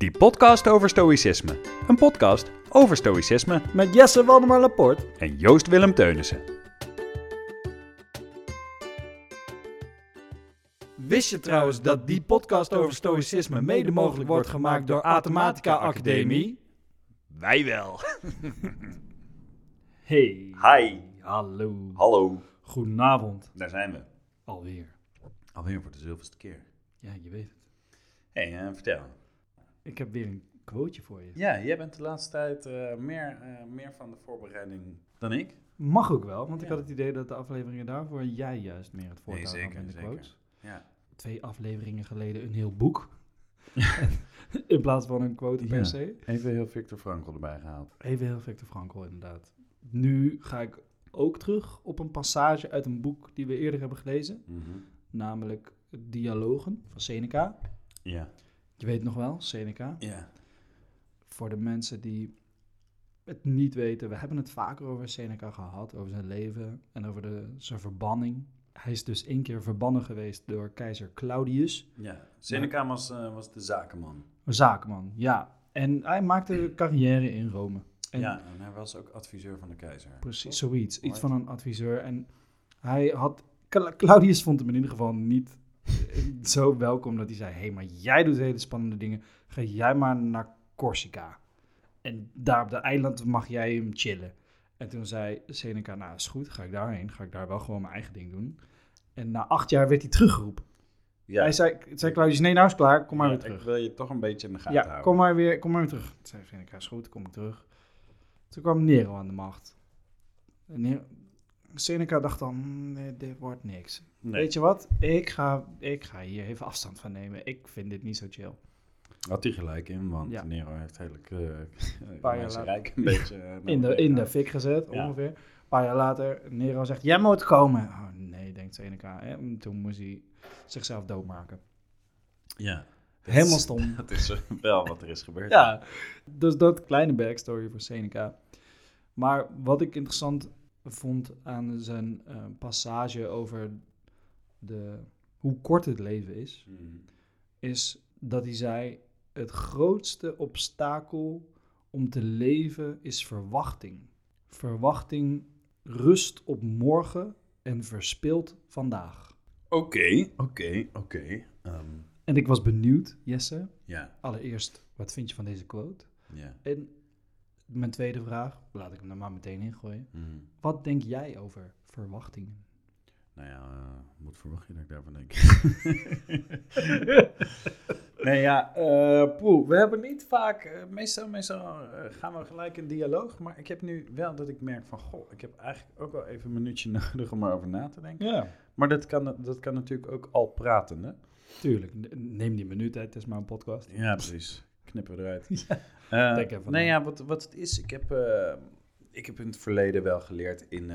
Die podcast over stoïcisme. Een podcast over stoïcisme met Jesse Waldemar-Laport en Joost-Willem Teunissen. Wist je trouwens dat die podcast over stoïcisme mede mogelijk wordt gemaakt door Automatica Academie? Wij wel. Hey. Hi. Hallo. Hallo. Goedenavond. Daar zijn we. Alweer. Alweer voor de zoveelste keer. Ja, je weet het. Hey, vertel. Ik heb weer een quoteje voor je. Ja, jij bent de laatste tijd meer van de voorbereiding dan ik. Mag ook wel, want ja. Ik had het idee dat de afleveringen daarvoor jij juist meer het voortouw had in de quotes. Ja. 2 afleveringen geleden een heel boek. In plaats van een quote per se. Even heel Victor Frankl erbij gehaald. Even heel Victor Frankl, inderdaad. Nu ga ik ook terug op een passage uit een boek die we eerder hebben gelezen. Mm-hmm. Namelijk Dialogen van Seneca. Ja. Je weet nog wel, Seneca. Ja. Voor de mensen die het niet weten, we hebben het vaker over Seneca gehad, over zijn leven en over zijn verbanning. Hij is dus 1 keer verbannen geweest door keizer Claudius. Ja, Seneca was de zakenman. Een zakenman, ja. En hij maakte carrière in Rome. En hij was ook adviseur van de keizer. Precies, zoiets. Iets van een adviseur. En hij had... Claudius vond hem in ieder geval niet zo welkom dat hij zei... Hé, maar jij doet hele spannende dingen. Ga jij maar naar Corsica. En daar op dat eiland mag jij hem chillen. En toen zei Seneca, nou is goed, ga ik daarheen. Ga ik daar wel gewoon mijn eigen ding doen. En na 8 jaar werd hij teruggeroepen. Ja. Hij zei Claudius, nee, nou is klaar, kom maar weer terug. Ik wil je toch een beetje in de gaten houden. Ja, kom maar weer terug. Toen zei Seneca, is goed, kom ik terug. Toen kwam Nero aan de macht. Seneca dacht dan, nee, dit wordt niks. Nee. Weet je wat, ik ga hier even afstand van nemen. Ik vind dit niet zo chill. Had hij gelijk in, want Nero heeft redelijk rijk een beetje... in de fik gezet, ongeveer. Een paar jaar later, Nero zegt, jij moet komen. Oh nee, denkt Seneca. En toen moest hij zichzelf doodmaken. Ja. Helemaal stom. Dat is wel wat er is gebeurd. Ja, dus dat kleine backstory voor Seneca. Maar wat ik interessant vond aan zijn passage over hoe kort het leven is... Mm. is dat hij zei, het grootste obstakel om te leven is verwachting. Verwachting rust op morgen en verspilt vandaag. Oké. En ik was benieuwd, Jesse. Ja. Allereerst, wat vind je van deze quote? Ja. En mijn tweede vraag, laat ik hem er maar meteen ingooien. Mm. Wat denk jij over verwachtingen? Nou ja, wat verwacht je dat ik daarvan denk? Nee ja, we hebben niet vaak... Meestal gaan we gelijk in dialoog. Maar ik heb nu wel dat ik merk van... Goh, ik heb eigenlijk ook wel even een minuutje nodig om erover na te denken. Ja. Maar dat kan natuurlijk ook al praten, hè? Tuurlijk, neem die minuut uit. Het is maar een podcast. Ja, precies. Knippen we eruit. Ja, denk even wat het is... Ik heb in het verleden wel geleerd in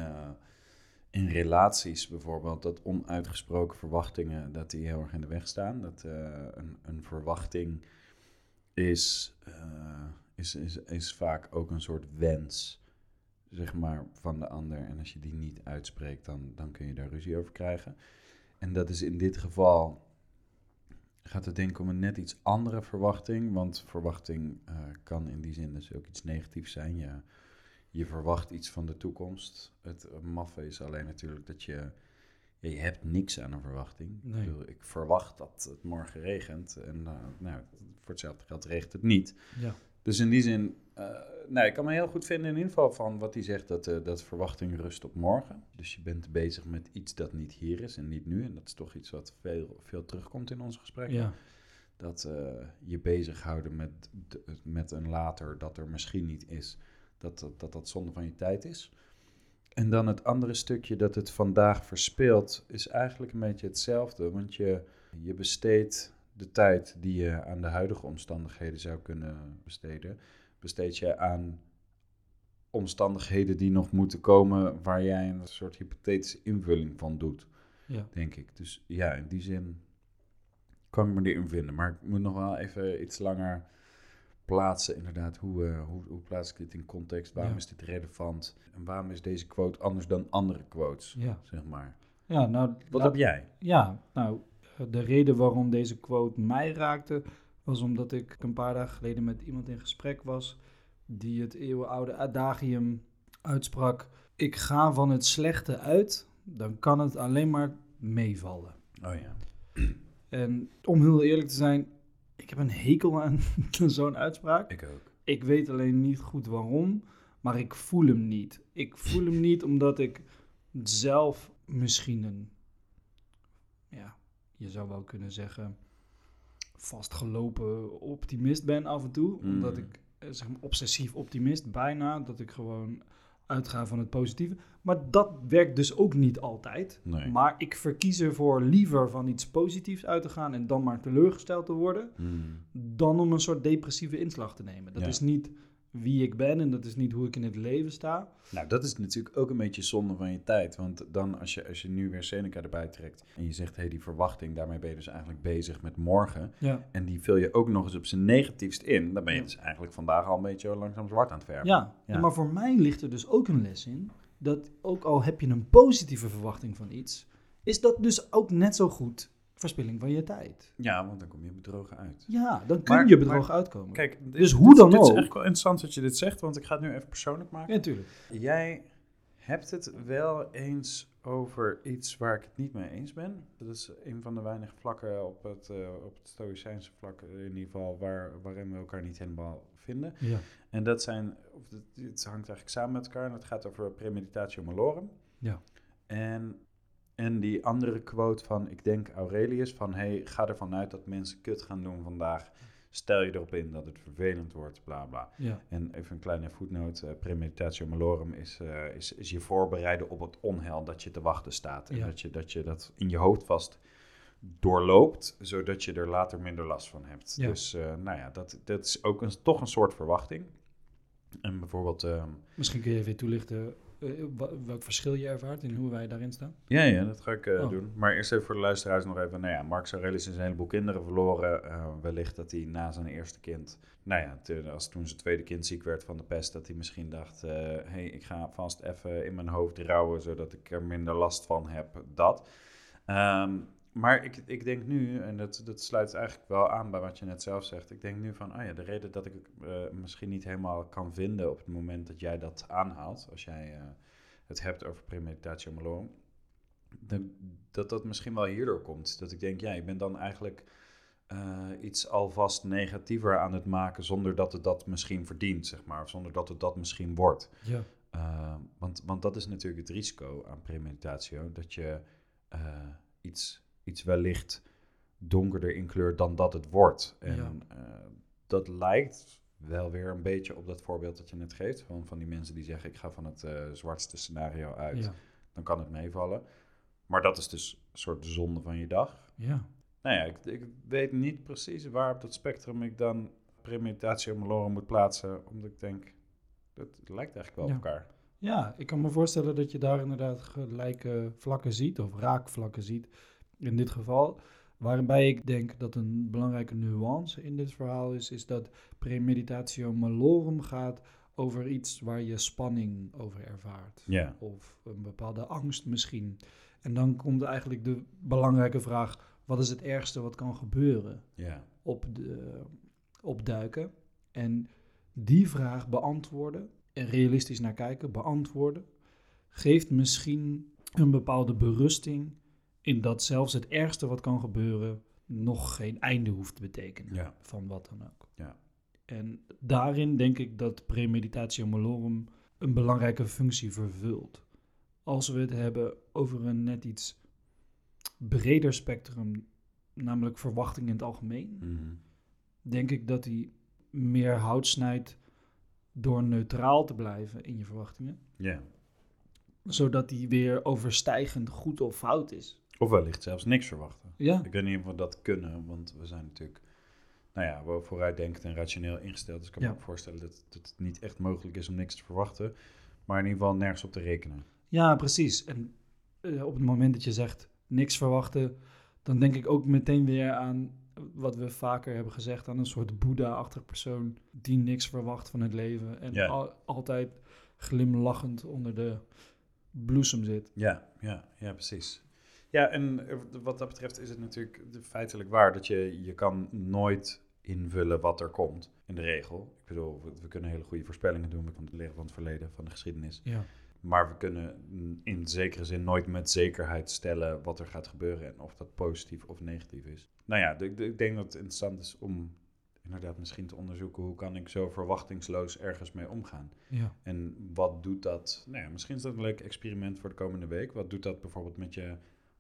relaties bijvoorbeeld, dat onuitgesproken verwachtingen, dat die heel erg in de weg staan. Dat een verwachting is vaak ook een soort wens, zeg maar, van de ander. En als je die niet uitspreekt, dan kun je daar ruzie over krijgen. En dat is in dit geval, gaat het denk ik om een net iets andere verwachting. Want verwachting kan in die zin dus ook iets negatiefs zijn, ja. Je verwacht iets van de toekomst. Het maffe is alleen natuurlijk dat je hebt niks aan een verwachting. Nee. Ik bedoel, ik verwacht dat het morgen regent. En voor hetzelfde geld regent het niet. Ja. Dus in die zin, ik kan me heel goed vinden in ieder geval van wat hij zegt, dat verwachting rust op morgen. Dus je bent bezig met iets dat niet hier is en niet nu. En dat is toch iets wat veel, veel terugkomt in ons gesprek. Ja. Dat je bezighouden met een later dat er misschien niet is. Dat zonde van je tijd is. En dan het andere stukje dat het vandaag verspeelt, is eigenlijk een beetje hetzelfde. Want je besteedt de tijd die je aan de huidige omstandigheden zou kunnen besteden. Besteed je aan omstandigheden die nog moeten komen, waar jij een soort hypothetische invulling van doet, denk ik. Dus ja, in die zin kan ik me erin vinden. Maar ik moet nog wel even iets langer... plaatsen inderdaad, hoe plaats ik dit in context, waarom is dit relevant en waarom is deze quote anders dan andere quotes, zeg maar. Ja, nou, wat heb jij? Ja, nou, de reden waarom deze quote mij raakte was omdat ik een paar dagen geleden met iemand in gesprek was die het eeuwenoude adagium uitsprak. Ik ga van het slechte uit, dan kan het alleen maar meevallen. Oh ja. En om heel eerlijk te zijn, ik heb een hekel aan zo'n uitspraak. Ik ook. Ik weet alleen niet goed waarom, maar ik voel hem niet. Ik voel hem niet omdat ik zelf misschien een, ja, je zou wel kunnen zeggen, vastgelopen optimist ben af en toe. Mm. Omdat ik, zeg maar, obsessief optimist bijna, dat ik gewoon uitgaan van het positieve. Maar dat werkt dus ook niet altijd. Nee. Maar ik verkies ervoor liever van iets positiefs uit te gaan en dan maar teleurgesteld te worden, dan om een soort depressieve inslag te nemen. Dat is niet wie ik ben en dat is niet hoe ik in het leven sta. Nou, dat is natuurlijk ook een beetje zonde van je tijd. Want dan als je nu weer Seneca erbij trekt en je zegt, hey, die verwachting, daarmee ben je dus eigenlijk bezig met morgen. Ja. En die vul je ook nog eens op zijn negatiefst in. Dan ben je dus eigenlijk vandaag al een beetje langzaam zwart aan het verven. Ja, maar voor mij ligt er dus ook een les in dat ook al heb je een positieve verwachting van iets, is dat dus ook net zo goed verspilling van je tijd. Ja, want dan kom je bedrogen uit. Ja, dan kun je bedrogen uitkomen. Kijk, dus hoe dan ook. Dit is echt wel interessant dat je dit zegt, want ik ga het nu even persoonlijk maken. Ja, natuurlijk. Jij hebt het wel eens over iets waar ik het niet mee eens ben. Dat is een van de weinig vlakken op het Stoïcijnse vlak, in ieder geval, waarin we elkaar niet helemaal vinden. Ja. En dat zijn, het hangt eigenlijk samen met elkaar, en het gaat over premeditatio malorum. Ja. En die andere quote van, ik denk Aurelius, van hey, ga ervan uit dat mensen kut gaan doen vandaag. Stel je erop in dat het vervelend wordt, bla bla. Ja. En even een kleine voetnoot, premeditatio malorum is je voorbereiden op het onheil dat je te wachten staat. En dat je dat in je hoofd vast doorloopt, zodat je er later minder last van hebt. Ja. Dus dat is ook toch een soort verwachting. En bijvoorbeeld... misschien kun je even toelichten welk verschil je ervaart in hoe wij daarin staan? Ja, dat ga ik doen. Maar eerst even voor de luisteraars nog even. Marcus Aurelius is een heleboel kinderen verloren. Wellicht dat hij na zijn eerste kind... toen zijn tweede kind ziek werd van de pest, dat hij misschien dacht, ik ga vast even in mijn hoofd rouwen, zodat ik er minder last van heb, dat. Maar ik denk nu, en dat sluit eigenlijk wel aan bij wat je net zelf zegt, ik denk nu van, de reden dat ik misschien niet helemaal kan vinden op het moment dat jij dat aanhaalt, als jij het hebt over premeditatio malorum, dat misschien wel hierdoor komt. Dat ik denk, je bent dan eigenlijk iets alvast negatiever aan het maken zonder dat het dat misschien verdient, zeg maar, of zonder dat het dat misschien wordt. Ja. Want dat is natuurlijk het risico aan premeditatio, dat je iets wellicht donkerder in kleur dan dat het wordt. En dat lijkt wel weer een beetje op dat voorbeeld dat je net geeft. Van die mensen die zeggen, ik ga van het zwartste scenario uit. Ja. Dan kan het meevallen. Maar dat is dus een soort zonde van je dag. Ja. Ik weet niet precies waar op dat spectrum ik dan premeditatio malorum moet plaatsen. Omdat ik denk, dat lijkt eigenlijk wel op elkaar. Ja, ik kan me voorstellen dat je daar inderdaad gelijke vlakken ziet, of raakvlakken ziet. In dit geval, waarbij ik denk dat een belangrijke nuance in dit verhaal is dat premeditatio malorum gaat over iets waar je spanning over ervaart. Yeah. Of een bepaalde angst misschien. En dan komt eigenlijk de belangrijke vraag, wat is het ergste wat kan gebeuren? Yeah. Opduiken. En die vraag beantwoorden, en realistisch naar kijken, beantwoorden, geeft misschien een bepaalde berusting in dat zelfs het ergste wat kan gebeuren nog geen einde hoeft te betekenen. Ja. Van wat dan ook. Ja. En daarin denk ik dat premeditatio malorum een belangrijke functie vervult. Als we het hebben over een net iets breder spectrum, namelijk verwachting in het algemeen, denk ik dat die meer hout snijdt door neutraal te blijven in je verwachtingen. Ja. Zodat die weer overstijgend goed of fout is. Of wellicht zelfs niks verwachten. Ja. Ik weet niet of we dat kunnen, want we zijn natuurlijk vooruitdenkend en rationeel ingesteld. Dus ik kan me ook voorstellen dat het niet echt mogelijk is om niks te verwachten, maar in ieder geval nergens op te rekenen. Ja, precies. En op het moment dat je zegt niks verwachten, dan denk ik ook meteen weer aan wat we vaker hebben gezegd, aan een soort Boeddha-achtig persoon die niks verwacht van het leven en altijd glimlachend onder de bloesem zit. Ja, precies. Ja, en wat dat betreft is het natuurlijk feitelijk waar dat je kan nooit invullen wat er komt in de regel. Ik bedoel, we kunnen hele goede voorspellingen doen van het leren van het verleden, van de geschiedenis. Ja. Maar we kunnen in zekere zin nooit met zekerheid stellen wat er gaat gebeuren en of dat positief of negatief is. Nou ja, ik denk dat het interessant is om inderdaad misschien te onderzoeken hoe kan ik zo verwachtingsloos ergens mee omgaan. Ja. En wat doet dat? Nou ja, misschien is dat een leuk experiment voor de komende week. Wat doet dat bijvoorbeeld met je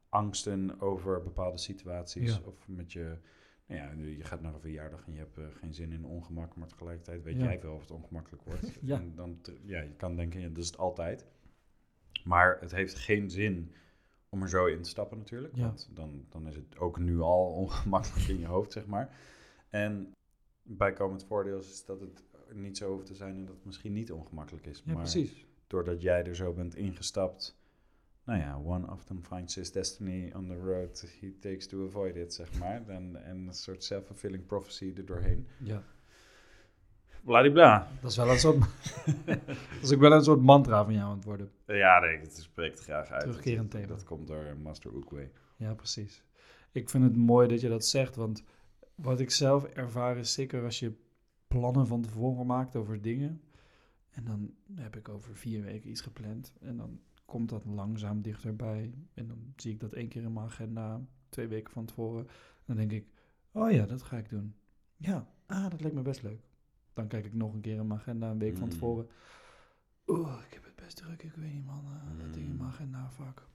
angsten over bepaalde situaties? Ja. Of met je... Nou ja, je gaat naar een verjaardag en je hebt geen zin in ongemak, maar tegelijkertijd weet jij wel of het ongemakkelijk wordt. Ja. En dan, ja, je kan denken, ja, dat is het altijd. Maar het heeft geen zin om er zo in te stappen natuurlijk, want dan is het ook nu al ongemakkelijk in je hoofd, zeg maar. En bijkomend voordeel is dat het niet zo hoeft te zijn en dat het misschien niet ongemakkelijk is. Ja, maar precies. Doordat jij er zo bent ingestapt... Nou ja, one often finds his destiny on the road he takes to avoid it, zeg maar. En een soort self-fulfilling prophecy er doorheen. Ja. Bladibla. Dat is wel een soort, dat is ook wel een soort mantra van jou aan het worden. Ja, nee, het spreekt graag uit. Terugkerend thema. Dat komt door Master Oekwe. Ja, precies. Ik vind het mooi dat je dat zegt, want wat ik zelf ervaar is zeker als je plannen van tevoren maakt over dingen. En dan heb ik over 4 weken iets gepland en dan... komt dat langzaam dichterbij. En dan zie ik dat 1 keer in mijn agenda, 2 weken van tevoren. Dan denk ik, oh ja, dat ga ik doen. Ja, dat lijkt me best leuk. Dan kijk ik nog een keer in mijn agenda, een week van tevoren. Oeh, ik heb het best druk, ik weet niet man, dat ding in mijn agenda, fuck.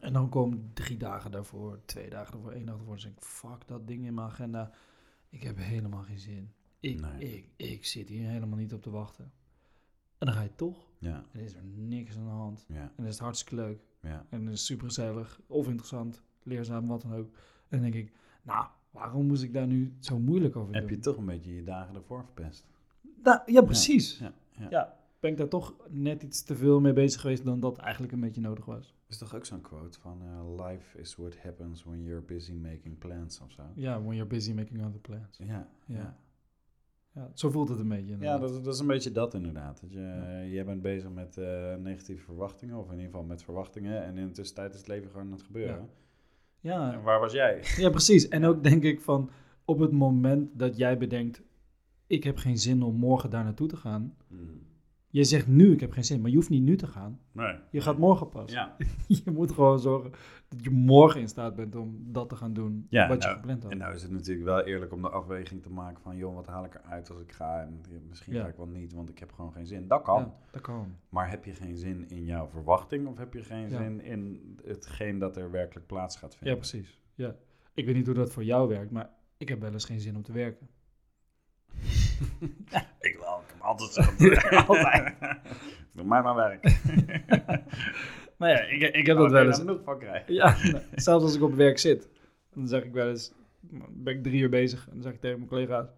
En dan komen 3 dagen daarvoor, 2 dagen daarvoor, 1 dag daarvoor. Dan denk ik, fuck, dat ding in mijn agenda. Ik heb helemaal geen zin. Ik zit hier helemaal niet op te wachten. En dan ga je toch. Ja. En is er niks aan de hand. Ja. En dan is het hartstikke leuk. Ja. En is super gezellig of interessant, leerzaam, wat dan ook. En dan denk ik, nou, waarom moest ik daar nu zo moeilijk over doen? Heb je toch een beetje je dagen ervoor verpest? Ja, precies. Ja, ben ik daar toch net iets te veel mee bezig geweest dan dat eigenlijk een beetje nodig was. Is toch ook zo'n quote van life is what happens when you're busy making plans of zo? Ja, when you're busy making other plans. Ja. Ja, zo voelt het een beetje. Inderdaad. Ja, dat is een beetje dat inderdaad. Dat je bent bezig met negatieve verwachtingen, of in ieder geval met verwachtingen. En in de tussentijd is het leven gewoon aan het gebeuren. Ja. En waar was jij? Ja, precies. En ook denk ik van, op het moment dat jij bedenkt, ik heb geen zin om morgen daar naartoe te gaan. Je zegt nu, ik heb geen zin, maar je hoeft niet nu te gaan. Nee. Je gaat morgen pas. Ja. Je moet gewoon zorgen dat je morgen in staat bent om dat te gaan doen je gepland had. En nou is het natuurlijk wel eerlijk om de afweging te maken van... joh, wat haal ik eruit als ik ga? En misschien ga ik wel niet, want ik heb gewoon geen zin. Dat kan. Ja, dat kan. Maar heb je geen zin in jouw verwachting... of heb je geen zin in hetgeen dat er werkelijk plaats gaat vinden? Ja, precies. Ja. Ik weet niet hoe dat voor jou werkt, maar ik heb wel eens geen zin om te werken. Ik wel, ik heb altijd zo. Altijd. Doe mij maar werk. Maar ja, ik heb dat wel eens. Genoeg van krijgen. Ja, zelfs als ik op werk zit, dan zeg ik wel eens, ben ik 3 uur bezig en dan zeg ik tegen mijn collega's,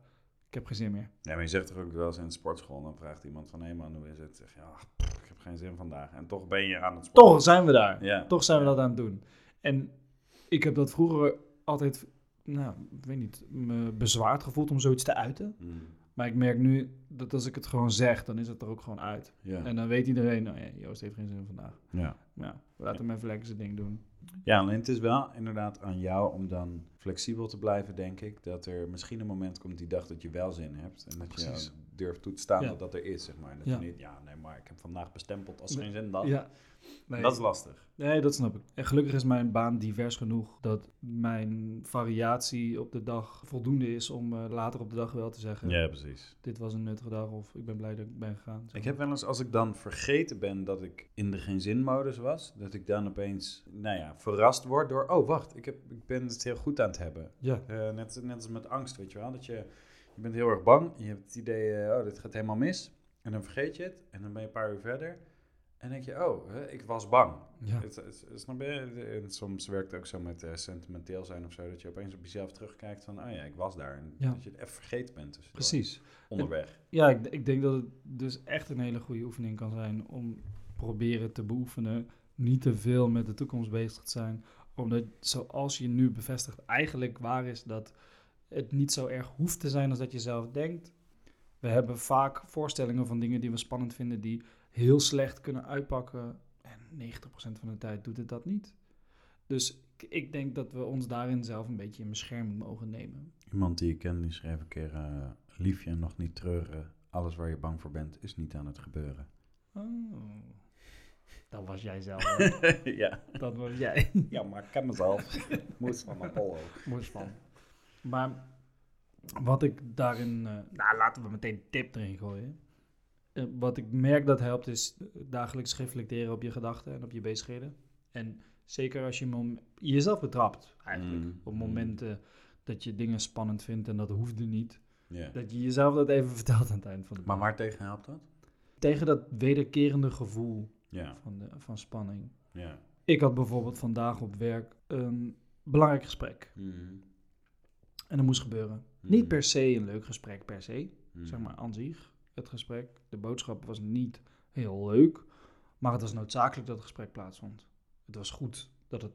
ik heb geen zin meer. Ja, maar je zegt toch ook wel eens in de sportschool, dan vraagt iemand van, hé man, hoe is het? Zeg je, ik heb geen zin vandaag. En toch ben je aan het sporten. Toch zijn we daar. Ja. Toch zijn we dat aan het doen. En ik heb dat vroeger altijd... Nou, ik weet niet, me bezwaard gevoeld om zoiets te uiten. Maar ik merk nu dat als ik het gewoon zeg, dan is het er ook gewoon uit. Ja. En dan weet iedereen, nou ja, Joost heeft geen zin vandaag. Ja. Nou, laat hem even lekker zijn ding doen. Ja, alleen het is wel inderdaad aan jou om dan flexibel te blijven, denk ik. Dat er misschien een moment komt die dag dat je wel zin hebt. En dat je durft toe te staan dat dat er is, zeg maar. Dat je niet, maar ik heb vandaag bestempeld als geen zin dan. Ja. Nee. Dat is lastig. Nee, dat snap ik. En gelukkig is mijn baan divers genoeg dat mijn variatie op de dag voldoende is om later op de dag wel te zeggen... Ja, precies. Dit was een nuttige dag of ik ben blij dat ik ben gegaan. Ik heb wel eens, als ik dan vergeten ben dat ik in de geen zin modus was, dat ik dan opeens, verrast word door... Oh, wacht, ik ben het heel goed aan het hebben. Ja. Net als met angst, weet je wel. Dat je bent heel erg bang, je hebt het idee, dit gaat helemaal mis. En dan vergeet je het en dan ben je een paar uur verder... En denk je, ik was bang. Ja. En soms werkt het ook zo met sentimenteel zijn of zo... dat je opeens op jezelf terugkijkt van, ik was daar. En dat je het even vergeten bent. Dus precies. Onderweg. Ik denk dat het dus echt een hele goede oefening kan zijn... om proberen te beoefenen, niet te veel met de toekomst bezig te zijn. Omdat zoals je nu bevestigt eigenlijk waar is... dat het niet zo erg hoeft te zijn als dat je zelf denkt. We hebben vaak voorstellingen van dingen die we spannend vinden... die heel slecht kunnen uitpakken. En 90% van de tijd doet het dat niet. Dus ik denk dat we ons daarin zelf een beetje in bescherming mogen nemen. Iemand die ik ken, die schreef een keer... lief je en nog niet treuren. Alles waar je bang voor bent, is niet aan het gebeuren. Oh. Dat was jij zelf. Ja. Dat was jij. Ja, maar ik ken mezelf. Moest van Apollo. Moest van. Maar wat ik daarin... laten we meteen een tip erin gooien. Wat ik merk dat helpt is dagelijks reflecteren op je gedachten en op je bezigheden. En zeker als je jezelf betrapt eigenlijk. Op momenten dat je dingen spannend vindt en dat hoefde niet. Yeah. Dat je jezelf dat even vertelt aan het eind van de dag. Maar waar tegen helpt dat? Tegen dat wederkerende gevoel van spanning. Yeah. Ik had bijvoorbeeld vandaag op werk een belangrijk gesprek. En dat moest gebeuren. Niet per se een leuk gesprek per se. Zeg maar aan zich. Het gesprek, de boodschap was niet heel leuk. Maar het was noodzakelijk dat het gesprek plaatsvond. Het was goed dat het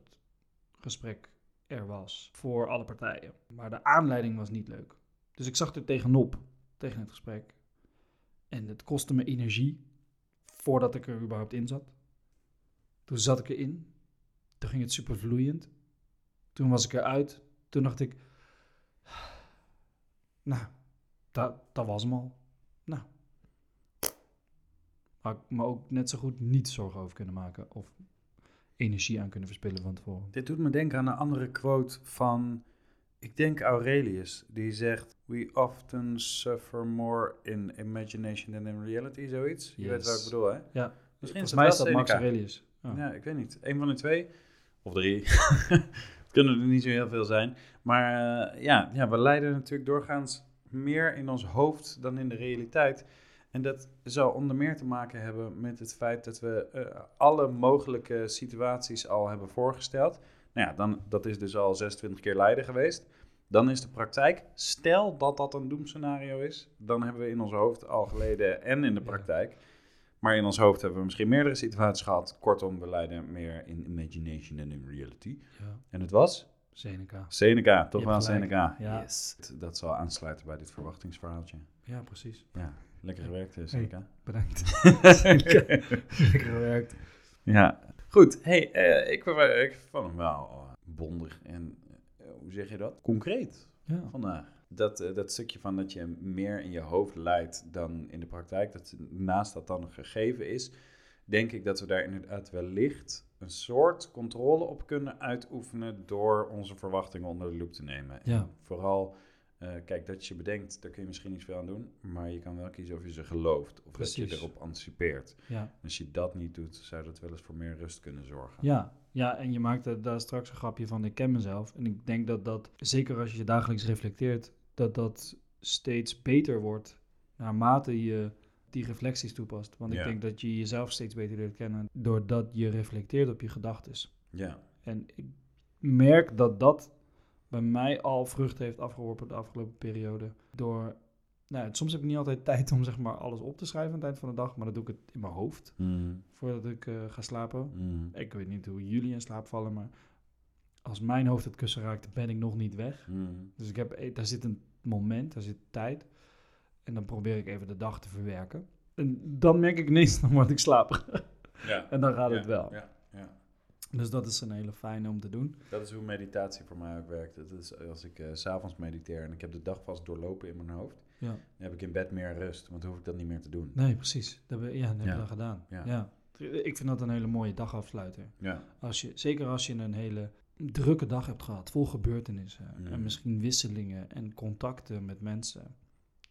gesprek er was. Voor alle partijen. Maar de aanleiding was niet leuk. Dus ik zag er tegenop, tegen het gesprek. En het kostte me energie, voordat ik er überhaupt in zat. Toen zat ik erin. Toen ging het super vloeiend. Toen was ik eruit. Toen dacht ik... Nou, dat was hem al. Nou. Had ik me ook net zo goed niet zorgen over kunnen maken. Of energie aan kunnen verspillen van tevoren. Dit doet me denken aan een andere quote van... Ik denk Aurelius, die zegt... We often suffer more in imagination than in reality, zoiets. Yes. Je weet wat ik bedoel, hè? Ja. Misschien is dat Seneca. Marcus Aurelius. Oh. Ja, ik weet niet. Eén van de twee. Of drie. Het kunnen er niet zo heel veel zijn. Maar we lijden natuurlijk doorgaans meer in ons hoofd dan in de realiteit. En dat zou onder meer te maken hebben met het feit dat we alle mogelijke situaties al hebben voorgesteld... Nou ja, dat is dus al 26 keer lijden geweest. Dan is de praktijk, stel dat dat een doemscenario is, dan hebben we in ons hoofd al geleden en in de praktijk. Maar in ons hoofd hebben we misschien meerdere situaties gehad. Kortom, we lijden meer in imagination dan in reality. Ja. En het was? Seneca, toch wel Seneca. Ja. Yes. Dat zal aansluiten bij dit verwachtingsverhaaltje. Ja, precies. Ja, lekker gewerkt, Seneca. Hey, bedankt. Seneca. Lekker gewerkt. Ja. Goed, ik vond hem wel bondig en, hoe zeg je dat? Concreet vandaag. Dat stukje van dat je meer in je hoofd leidt dan in de praktijk, dat naast dat dan een gegeven is, denk ik dat we daar inderdaad wellicht een soort controle op kunnen uitoefenen door onze verwachtingen onder de loep te nemen. Ja. En vooral, kijk, dat je bedenkt, daar kun je misschien niet veel aan doen, maar je kan wel kiezen of je ze gelooft of dat je erop anticipeert. Ja. Als je dat niet doet, zou dat wel eens voor meer rust kunnen zorgen. Ja, en je maakt daar straks een grapje van, ik ken mezelf. En ik denk dat, zeker als je dagelijks reflecteert, dat steeds beter wordt naarmate je die reflecties toepast. Want ik denk dat je jezelf steeds beter leert kennen doordat je reflecteert op je gedachtes. Ja. En ik merk dat bij mij al vrucht heeft afgeworpen de afgelopen periode. Door, soms heb ik niet altijd tijd om zeg maar alles op te schrijven aan het eind van de dag. Maar dan doe ik het in mijn hoofd voordat ik ga slapen. Ik weet niet hoe jullie in slaap vallen, maar als mijn hoofd het kussen raakt, ben ik nog niet weg. Dus daar zit een moment, daar zit tijd. En dan probeer ik even de dag te verwerken. En dan merk ik ineens dan word ik slaperig. Ja. En dan gaat het wel. Ja. Dus dat is een hele fijne om te doen. Dat is hoe meditatie voor mij ook werkt. Dat is als ik 's avonds mediteer en ik heb de dag vast doorlopen in mijn hoofd. Ja. Dan heb ik in bed meer rust, want dan hoef ik dat niet meer te doen. Nee, precies. Dat heb ik dan gedaan. Ja. Ja. Ik vind dat een hele mooie dagafsluiter. Ja. Zeker als je een hele drukke dag hebt gehad, vol gebeurtenissen. Ja. En misschien wisselingen en contacten met mensen.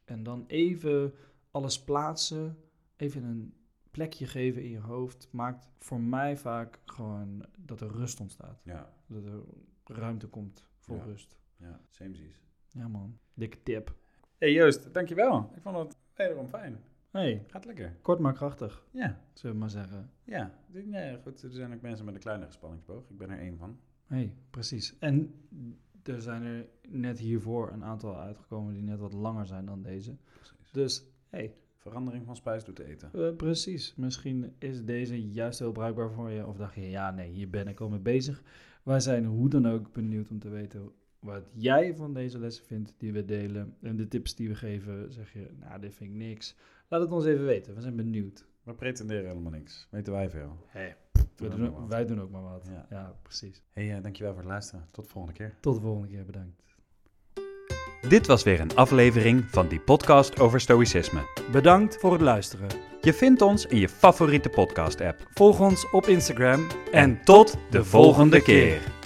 En dan even alles plaatsen, even een plekje geven in je hoofd maakt voor mij vaak gewoon dat er rust ontstaat. Ja. Dat er ruimte komt voor rust. Ja, samesies. Ja man, dikke tip. Hey Joost, dankjewel. Ik vond het wederom fijn. Hey. Gaat lekker. Kort maar krachtig. Ja. Zullen we maar zeggen. Ja. Nee, goed, er zijn ook mensen met een kleinere spanningsboog. Ik ben er één van. Hey, precies. En er zijn er net hiervoor een aantal uitgekomen die net wat langer zijn dan deze. Precies. Dus, hey. Verandering van spijs doet eten. Precies. Misschien is deze juist heel bruikbaar voor je. Of dacht je, hier ben ik al mee bezig. Wij zijn hoe dan ook benieuwd om te weten wat jij van deze lessen vindt die we delen. En de tips die we geven, zeg je, dit vind ik niks. Laat het ons even weten. We zijn benieuwd. We pretenderen helemaal niks. Weten wij veel. Hey, wij doen ook maar wat. Ja precies. Hey, dankjewel voor het luisteren. Tot de volgende keer. Bedankt. Dit was weer een aflevering van die podcast over stoïcisme. Bedankt voor het luisteren. Je vindt ons in je favoriete podcast-app. Volg ons op Instagram en tot de volgende keer.